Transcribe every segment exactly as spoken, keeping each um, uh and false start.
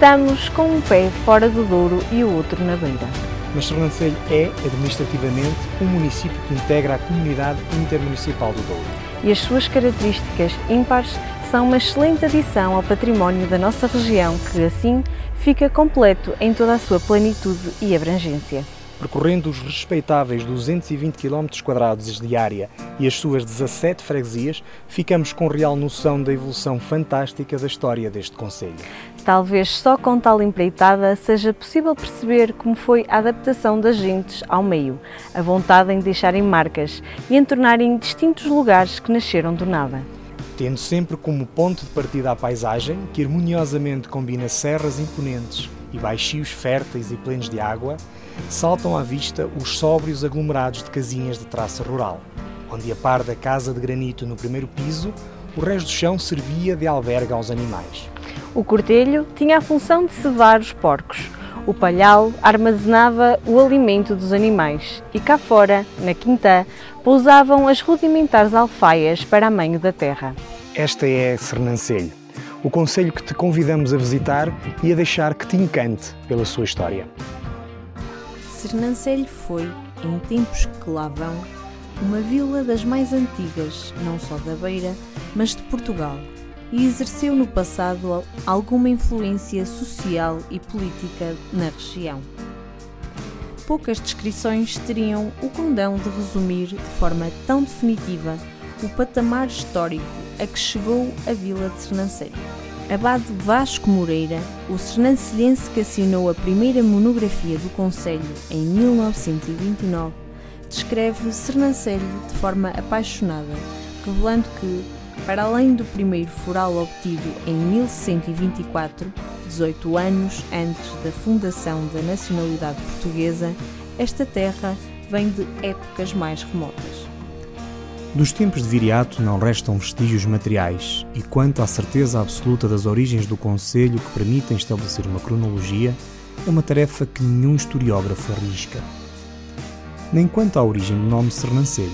estamos com um pé fora do Douro e o outro na Beira. Mas Sernancelho é, administrativamente, um município que integra a comunidade intermunicipal do Douro. E as suas características ímpares são uma excelente adição ao património da nossa região, que assim fica completo em toda a sua plenitude e abrangência. Percorrendo os respeitáveis duzentos e vinte quilómetros quadrados de área e as suas dezassete freguesias, ficamos com real noção da evolução fantástica da história deste concelho. Talvez só com tal empreitada seja possível perceber como foi a adaptação das gentes ao meio, a vontade em deixarem marcas e em tornarem distintos lugares que nasceram do nada. Tendo sempre como ponto de partida a paisagem, que harmoniosamente combina serras imponentes e baixios férteis e plenos de água, saltam à vista os sóbrios aglomerados de casinhas de traça rural, onde, a par da casa de granito no primeiro piso, o resto do chão servia de albergue aos animais. O cortelho tinha a função de cevar os porcos, o palhal armazenava o alimento dos animais e cá fora, na quinta, pousavam as rudimentares alfaias para amanho da terra. Esta é Sernancelho, o concelho que te convidamos a visitar e a deixar que te encante pela sua história. Sernancelho foi, em tempos que lá vão, uma vila das mais antigas, não só da Beira, mas de Portugal, e exerceu no passado alguma influência social e política na região. Poucas descrições teriam o condão de resumir de forma tão definitiva o patamar histórico a que chegou a vila de Sernancelho. Abade Vasco Moreira, o sernancelense que assinou a primeira monografia do concelho em mil novecentos e vinte e nove, descreve Sernancelho de forma apaixonada, revelando que, para além do primeiro foral obtido em mil cento e vinte e quatro, dezoito anos antes da fundação da nacionalidade portuguesa, esta terra vem de épocas mais remotas. Dos tempos de Viriato não restam vestígios materiais e, quanto à certeza absoluta das origens do concelho que permitem estabelecer uma cronologia, é uma tarefa que nenhum historiógrafo arrisca. Nem quanto à origem do nome Sernancelho.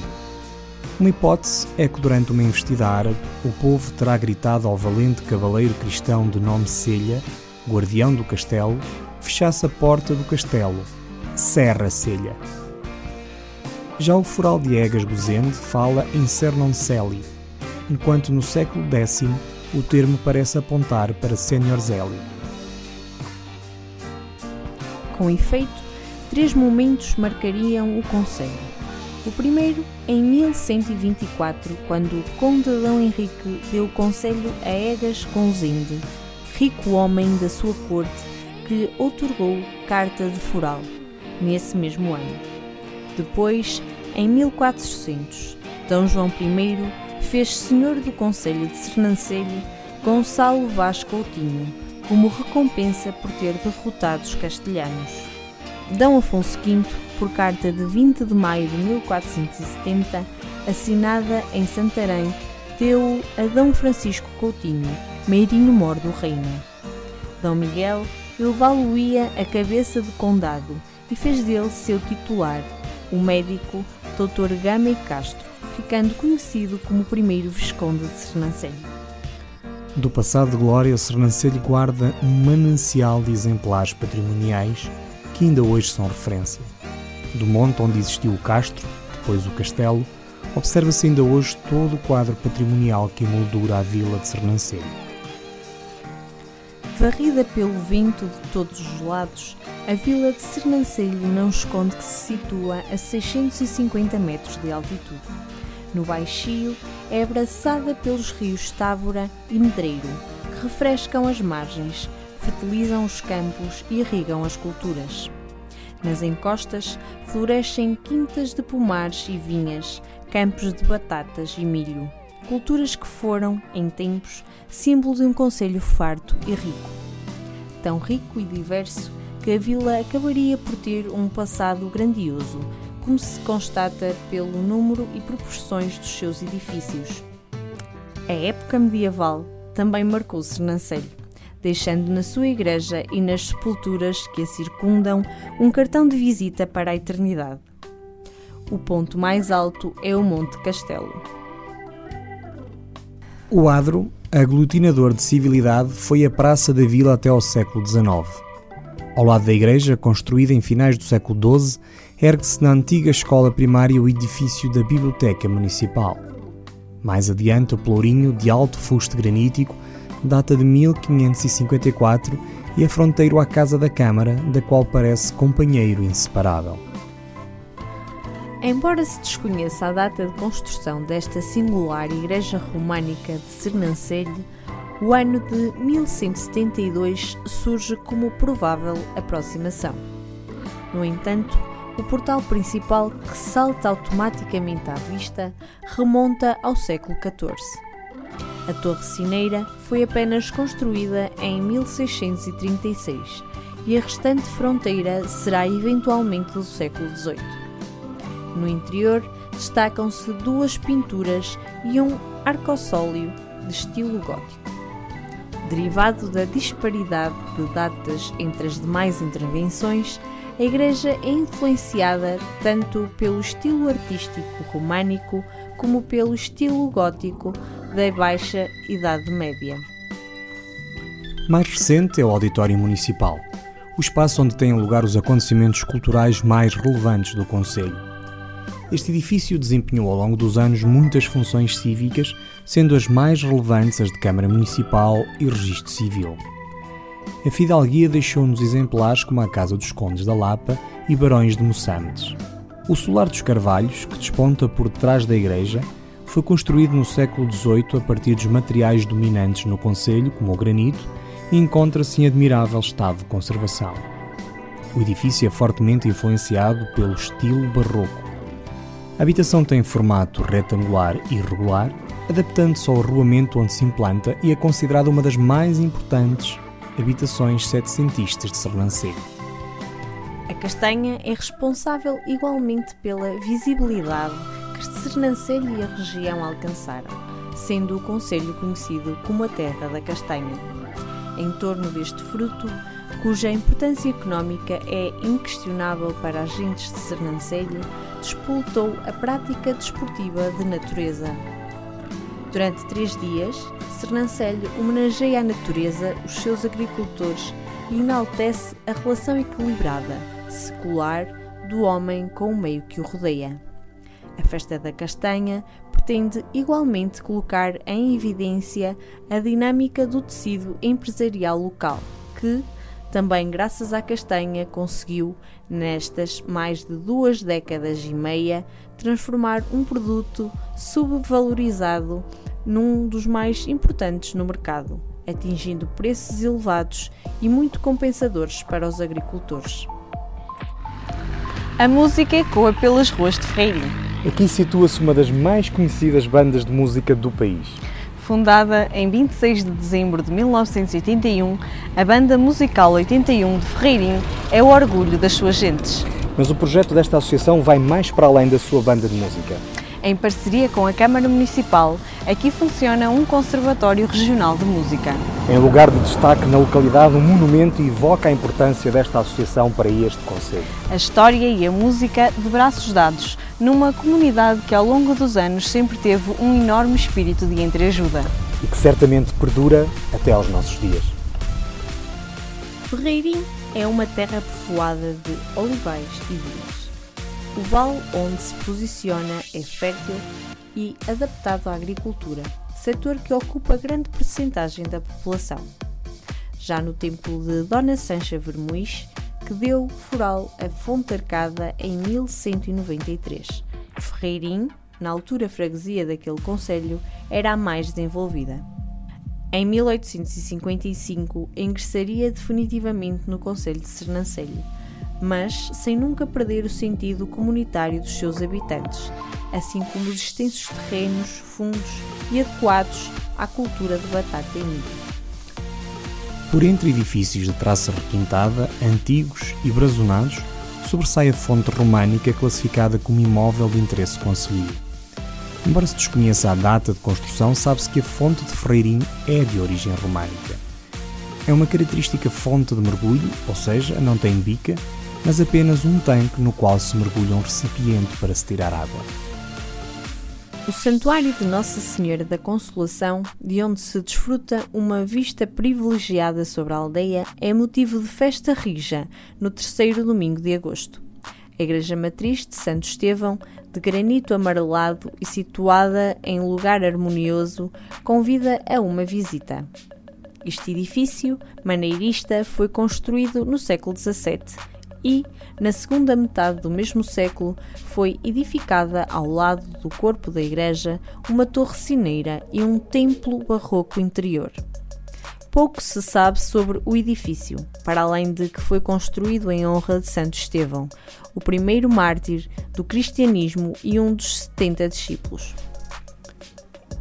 Uma hipótese é que durante uma investida árabe, o povo terá gritado ao valente cavaleiro cristão de nome Celha, guardião do castelo, fechasse a porta do castelo, Serra Celha. Já o foral de Egas Bosende fala em Cernonceli, enquanto no século décimo o termo parece apontar para Senhor Zeli. Com efeito, três momentos marcariam o concelho. O primeiro, em mil cento e vinte e quatro, quando o conde Dom Henrique deu conselho a Egas Bosende, rico homem da sua corte, que lhe outorgou carta de foral, nesse mesmo ano. Depois, em mil e quatrocentos, D. João I fez senhor do concelho de Sernancelho Gonçalo Vaz Coutinho, como recompensa por ter derrotado os castelhanos. D. Afonso V, por carta de vinte de maio de mil quatrocentos e setenta, assinada em Santarém, deu-o a D. Francisco Coutinho, meirinho-mor do reino. D. Miguel elevá-lo-ia a cabeça de condado e fez dele seu titular, o médico doutor Gama e Castro, ficando conhecido como o primeiro Visconde de Sernancelho. Do passado de glória, Sernancelho guarda um manancial de exemplares patrimoniais que ainda hoje são referência. Do monte onde existiu o castro, depois o castelo, observa-se ainda hoje todo o quadro patrimonial que emoldura a vila de Sernancelho. Varrida pelo vento de todos os lados, a vila de Sernancelho não esconde que se situa a seiscentos e cinquenta metros de altitude. No Baixio, é abraçada pelos rios Távora e Medreiro, que refrescam as margens, fertilizam os campos e irrigam as culturas. Nas encostas florescem quintas de pomares e vinhas, campos de batatas e milho, culturas que foram, em tempos, símbolo de um concelho farto e rico. Tão rico e diverso que a vila acabaria por ter um passado grandioso, como se constata pelo número e proporções dos seus edifícios. A época medieval também marcou Sernancelho, deixando na sua igreja e nas sepulturas que a circundam um cartão de visita para a eternidade. O ponto mais alto é o Monte Castelo. O adro, aglutinador de civilidade foi a Praça da Vila até ao século dezenove. Ao lado da igreja, construída em finais do século doze, ergue-se na antiga escola primária o edifício da Biblioteca Municipal. Mais adiante, o Pelourinho, de alto fuste granítico, data de mil quinhentos e cinquenta e quatro e é fronteiro à Casa da Câmara, da qual parece companheiro inseparável. Embora se desconheça a data de construção desta singular igreja românica de Sernancelho, o ano de mil cento e setenta e dois surge como provável aproximação. No entanto, o portal principal, que salta automaticamente à vista, remonta ao século catorze. A Torre Sineira foi apenas construída em mil seiscentos e trinta e seis e a restante fronteira será eventualmente do século dezoito. No interior destacam-se duas pinturas e um arcossólio de estilo gótico. Derivado da disparidade de datas entre as demais intervenções, a igreja é influenciada tanto pelo estilo artístico românico como pelo estilo gótico da Baixa Idade Média. Mais recente é o Auditório Municipal, o espaço onde têm lugar os acontecimentos culturais mais relevantes do concelho. Este edifício desempenhou ao longo dos anos muitas funções cívicas, sendo as mais relevantes as de Câmara Municipal e Registro Civil. A fidalguia deixou-nos exemplares como a Casa dos Condes da Lapa e Barões de Moçambique. O Solar dos Carvalhos, que desponta por trás da igreja, foi construído no século dezoito a partir dos materiais dominantes no concelho, como o granito, e encontra-se em admirável estado de conservação. O edifício é fortemente influenciado pelo estilo barroco. A habitação tem formato retangular e irregular, adaptando-se ao arruamento onde se implanta e é considerada uma das mais importantes habitações setecentistas de Sernancelho. A castanha é responsável igualmente pela visibilidade que Sernancelho e a região alcançaram, sendo o concelho conhecido como a Terra da Castanha. Em torno deste fruto, cuja importância económica é inquestionável para as gentes de Sernancelho, despoltou a prática desportiva de natureza. Durante três dias, Sernancelho homenageia à natureza os seus agricultores e enaltece a relação equilibrada, secular, do homem com o meio que o rodeia. A Festa da Castanha pretende igualmente colocar em evidência a dinâmica do tecido empresarial local, que, também graças à castanha, conseguiu, nestas mais de duas décadas e meia, transformar um produto subvalorizado num dos mais importantes no mercado, atingindo preços elevados e muito compensadores para os agricultores. A música ecoa pelas ruas de Ferreirim. Aqui situa-se uma das mais conhecidas bandas de música do país. Fundada em vinte e seis de dezembro de mil novecentos e oitenta e um, a Banda Musical oitenta e um de Ferreirim é o orgulho das suas gentes. Mas o projeto desta associação vai mais para além da sua banda de música. Em parceria com a Câmara Municipal, aqui funciona um Conservatório Regional de Música. Em lugar de destaque na localidade, um monumento evoca a importância desta associação para este concelho. A história e a música de braços dados, numa comunidade que ao longo dos anos sempre teve um enorme espírito de entreajuda. E que certamente perdura até aos nossos dias. Ferreirim é uma terra povoada de olivais e vinhos. O vale onde se posiciona é fértil e adaptado à agricultura, setor que ocupa grande percentagem da população. Já no tempo de Dona Sancha Vermuís, que deu foral a Fonte Arcada em mil cento e noventa e três, Ferreirim, na altura freguesia daquele concelho, era a mais desenvolvida. Em mil oitocentos e cinquenta e cinco, ingressaria definitivamente no concelho de Sernancelho, mas sem nunca perder o sentido comunitário dos seus habitantes, assim como os extensos terrenos, fundos e adequados à cultura de batata e milho. Por entre edifícios de traça requintada, antigos e brazonados, sobressai a fonte românica classificada como imóvel de interesse concelhio. Embora se desconheça a data de construção, sabe-se que a fonte de Ferreirim é de origem românica. É uma característica fonte de mergulho, ou seja, não tem bica, mas apenas um tanque no qual se mergulha um recipiente para se tirar água. O Santuário de Nossa Senhora da Consolação, de onde se desfruta uma vista privilegiada sobre a aldeia, é motivo de festa rija no terceiro domingo de agosto. A Igreja Matriz de Santo Estevão, de granito amarelado e situada em lugar harmonioso, convida a uma visita. Este edifício maneirista foi construído no século dezassete e, na segunda metade do mesmo século, foi edificada ao lado do corpo da igreja uma torre sineira e um templo barroco interior. Pouco se sabe sobre o edifício, para além de que foi construído em honra de Santo Estevão, o primeiro mártir do cristianismo e um dos setenta discípulos.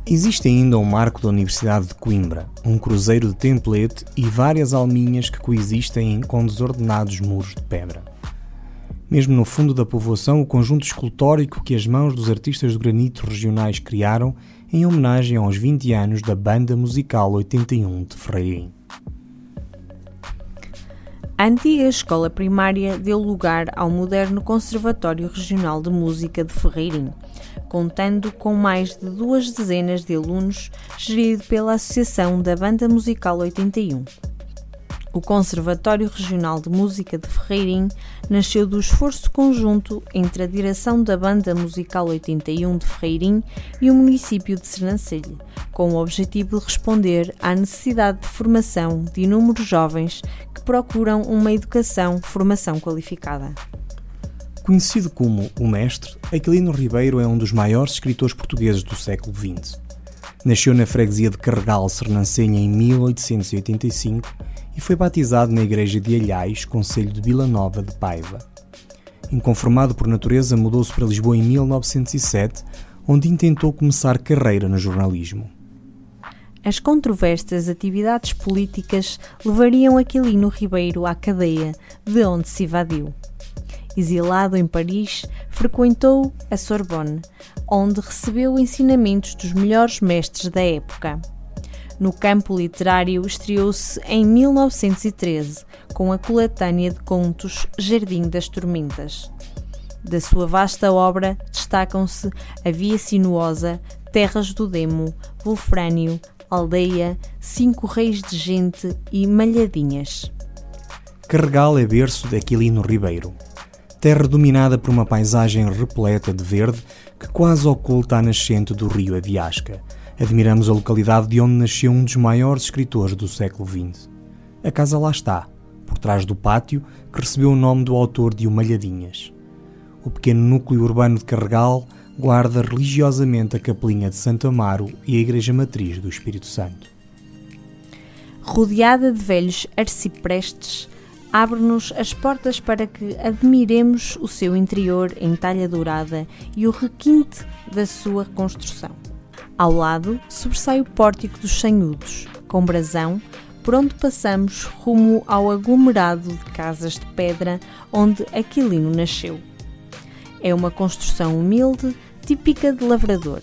Existe ainda um marco da Universidade de Coimbra, um cruzeiro de templete e várias alminhas que coexistem com desordenados muros de pedra. Mesmo no fundo da povoação, o conjunto escultórico que as mãos dos artistas do granito regionais criaram em homenagem aos vinte anos da Banda Musical oitenta e um de Ferreirim. A antiga escola primária deu lugar ao moderno Conservatório Regional de Música de Ferreirim, contando com mais de duas dezenas de alunos, gerido pela Associação da Banda Musical oitenta e um. O Conservatório Regional de Música de Ferreirim nasceu do esforço conjunto entre a direção da Banda Musical oitenta e um de Ferreirim e o município de Sernancelho, com o objetivo de responder à necessidade de formação de inúmeros jovens que procuram uma educação-formação qualificada. Conhecido como o Mestre, Aquilino Ribeiro é um dos maiores escritores portugueses do século vinte. Nasceu na freguesia de Carregal, Sernancelho, em mil oitocentos e oitenta e cinco e foi batizado na igreja de Alhais, concelho de Vila Nova de Paiva. Inconformado por natureza, mudou-se para Lisboa em mil novecentos e sete, onde intentou começar carreira no jornalismo. As controversas atividades políticas levariam Aquilino Ribeiro à cadeia, de onde se evadiu. Exilado em Paris, frequentou a Sorbonne, onde recebeu ensinamentos dos melhores mestres da época. No campo literário, estreou-se em mil novecentos e treze, com a coletânea de contos Jardim das Tormentas. Da sua vasta obra destacam-se A Via Sinuosa, Terras do Demo, Wolfrânio, Aldeia, Cinco Reis de Gente e Malhadinhas. Carregal é berço de Aquilino Ribeiro. Terra dominada por uma paisagem repleta de verde que quase oculta a nascente do rio Aviasca. Admiramos a localidade de onde nasceu um dos maiores escritores do século vinte. A casa lá está, por trás do pátio, que recebeu o nome do autor de O Malhadinhas. O pequeno núcleo urbano de Carregal guarda religiosamente a capelinha de Santo Amaro e a Igreja Matriz do Espírito Santo. Rodeada de velhos arciprestes, abre-nos as portas para que admiremos o seu interior em talha dourada e o requinte da sua construção. Ao lado, sobressai o pórtico dos Sanhudos, com brasão, por onde passamos rumo ao aglomerado de casas de pedra onde Aquilino nasceu. É uma construção humilde, típica de lavrador,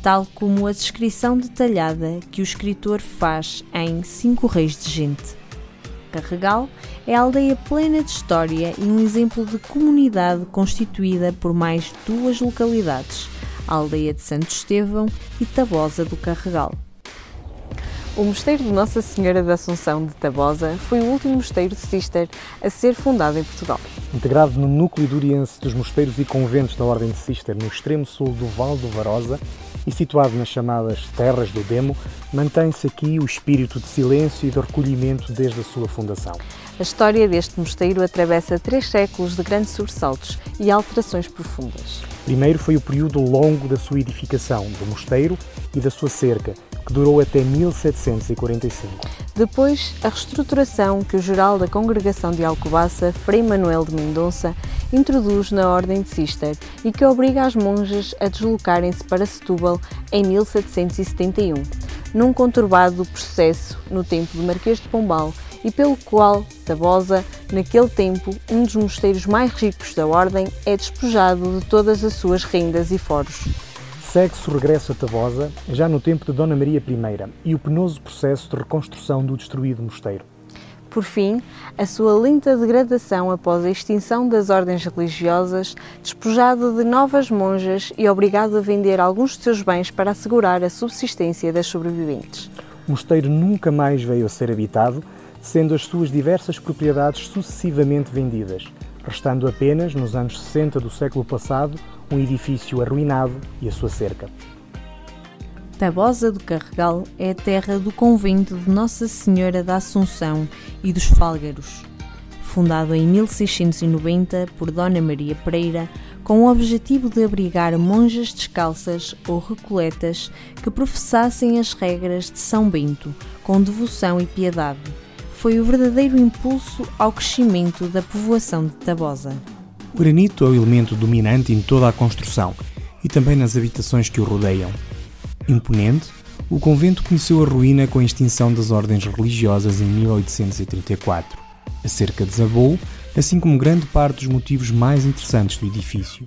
tal como a descrição detalhada que o escritor faz em Cinco Reis de Gente. Carregal é a aldeia plena de história e um exemplo de comunidade constituída por mais duas localidades, a Aldeia de Santo Estevão e Tabosa do Carregal. O mosteiro de Nossa Senhora da Assunção de Tabosa foi o último mosteiro de Cister a ser fundado em Portugal. Integrado no núcleo duriense dos mosteiros e conventos da Ordem de Cister, no extremo sul do Val do Varosa, e situado nas chamadas Terras do Demo, mantém-se aqui o espírito de silêncio e de recolhimento desde a sua fundação. A história deste mosteiro atravessa três séculos de grandes sobressaltos e alterações profundas. Primeiro foi o período longo da sua edificação, do mosteiro e da sua cerca, que durou até mil setecentos e quarenta e cinco. Depois, a reestruturação que o geral da Congregação de Alcobaça, Frei Manuel de Mendonça, introduz na Ordem de Cister e que obriga as monjas a deslocarem-se para Setúbal em mil setecentos e setenta e um, num conturbado processo no tempo do Marquês de Pombal e pelo qual Tabosa, naquele tempo, um dos mosteiros mais ricos da Ordem, é despojado de todas as suas rendas e foros. Segue-se o regresso a Tabosa, já no tempo de Dona Maria primeira, e o penoso processo de reconstrução do destruído mosteiro. Por fim, a sua lenta degradação após a extinção das ordens religiosas, despojado de novas monjas e obrigado a vender alguns de seus bens para assegurar a subsistência das sobreviventes. O mosteiro nunca mais veio a ser habitado, sendo as suas diversas propriedades sucessivamente vendidas, restando apenas, nos anos sessenta do século passado, um edifício arruinado e a sua cerca. Tabosa do Carregal é a terra do convento de Nossa Senhora da Assunção e dos Fálgaros, fundado em mil seiscentos e noventa por Dona Maria Pereira, com o objetivo de abrigar monjas descalças ou recoletas que professassem as regras de São Bento com devoção e piedade. Foi o verdadeiro impulso ao crescimento da povoação de Tabosa. O granito é o elemento dominante em toda a construção e também nas habitações que o rodeiam. Imponente, o convento conheceu a ruína com a extinção das ordens religiosas em mil oitocentos e trinta e quatro. A cerca desabou, assim como grande parte dos motivos mais interessantes do edifício.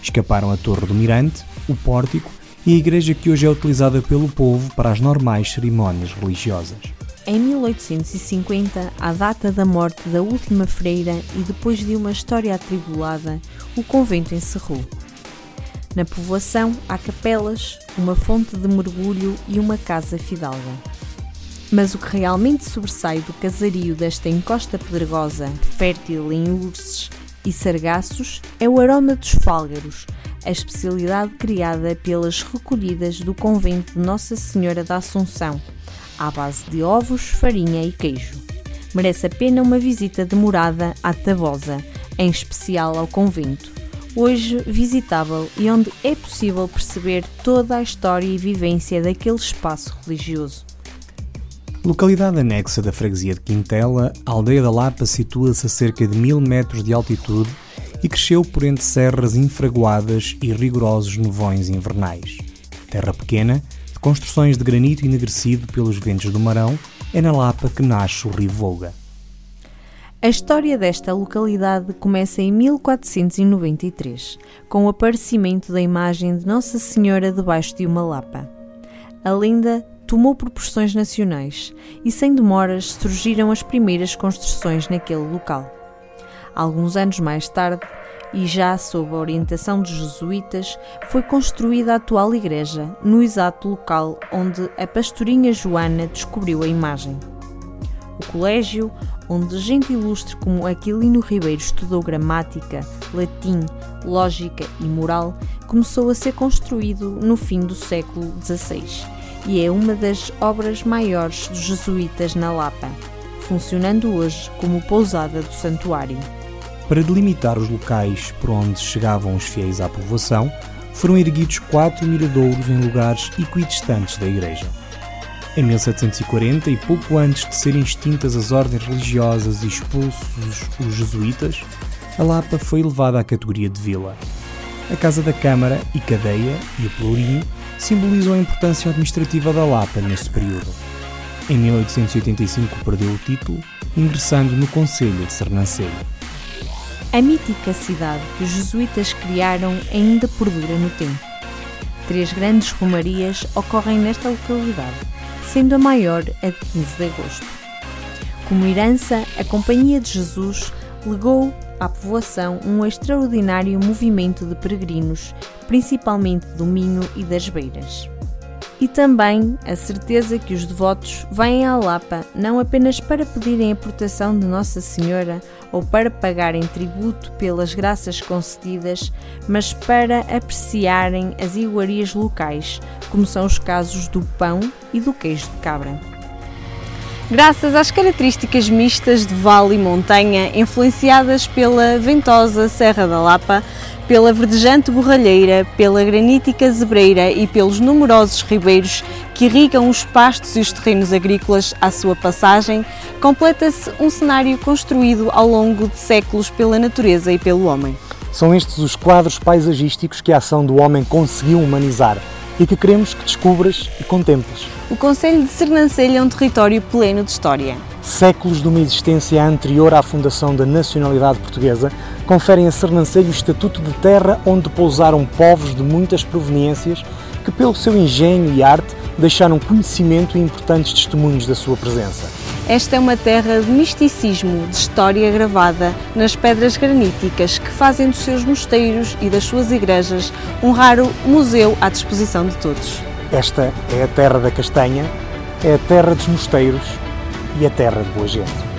Escaparam a torre do mirante, o pórtico e a igreja que hoje é utilizada pelo povo para as normais cerimónias religiosas. Em mil oitocentos e cinquenta, à data da morte da última freira e depois de uma história atribulada, o convento encerrou. Na povoação há capelas, uma fonte de mergulho e uma casa fidalga. Mas o que realmente sobressai do casario desta encosta pedregosa, fértil em urces e sargaços, é o aroma dos fálgaros, a especialidade criada pelas recolhidas do convento de Nossa Senhora da Assunção, à base de ovos, farinha e queijo. Merece a pena uma visita demorada à Tabosa, em especial ao convento, hoje visitável e onde é possível perceber toda a história e vivência daquele espaço religioso. Localidade anexa da freguesia de Quintela, a Aldeia da Lapa situa-se a cerca de mil metros de altitude e cresceu por entre serras infraguadas e rigorosos nevões invernais. Terra pequena, de construções de granito enegrecido pelos ventos do Marão, é na Lapa que nasce o rio Volga. A história desta localidade começa em mil quatrocentos e noventa e três, com o aparecimento da imagem de Nossa Senhora debaixo de uma lapa. A lenda tomou proporções nacionais e, sem demoras, surgiram as primeiras construções naquele local. Alguns anos mais tarde, e já sob a orientação dos jesuítas, foi construída a atual igreja, no exato local onde a pastorinha Joana descobriu a imagem. O colégio, onde gente ilustre como Aquilino Ribeiro estudou gramática, latim, lógica e moral, começou a ser construído no fim do século dezasseis e é uma das obras maiores dos jesuítas na Lapa, funcionando hoje como pousada do santuário. Para delimitar os locais por onde chegavam os fiéis à povoação, foram erguidos quatro miradouros em lugares equidistantes da igreja. Em mil setecentos e quarenta, e pouco antes de serem extintas as ordens religiosas e expulsos os jesuítas, a Lapa foi elevada à categoria de vila. A Casa da Câmara e Cadeia e o Pelourinho simbolizam a importância administrativa da Lapa neste período. Em mil oitocentos e oitenta e cinco perdeu o título, ingressando no Conselho de Sernancelho. A mítica cidade que os jesuítas criaram ainda perdura no tempo. Três grandes romarias ocorrem nesta localidade, sendo a maior a de quinze de agosto. Como herança, a Companhia de Jesus legou à povoação um extraordinário movimento de peregrinos, principalmente do Minho e das Beiras. E também a certeza que os devotos vêm à Lapa não apenas para pedirem a proteção de Nossa Senhora ou para pagarem tributo pelas graças concedidas, mas para apreciarem as iguarias locais, como são os casos do pão e do queijo de cabra. Graças às características mistas de vale e montanha, influenciadas pela ventosa Serra da Lapa, pela verdejante borralheira, pela granítica zebreira e pelos numerosos ribeiros que irrigam os pastos e os terrenos agrícolas à sua passagem, completa-se um cenário construído ao longo de séculos pela natureza e pelo homem. São estes os quadros paisagísticos que a ação do homem conseguiu humanizar e que queremos que descubras e contemples. O Concelho de Sernancelho é um território pleno de história. Séculos de uma existência anterior à fundação da nacionalidade portuguesa conferem a Sernancelho o estatuto de terra onde pousaram povos de muitas proveniências que, pelo seu engenho e arte, deixaram conhecimento e importantes testemunhos da sua presença. Esta é uma terra de misticismo, de história gravada nas pedras graníticas que fazem dos seus mosteiros e das suas igrejas um raro museu à disposição de todos. Esta é a terra da castanha, é a terra dos mosteiros e a terra de boa gente.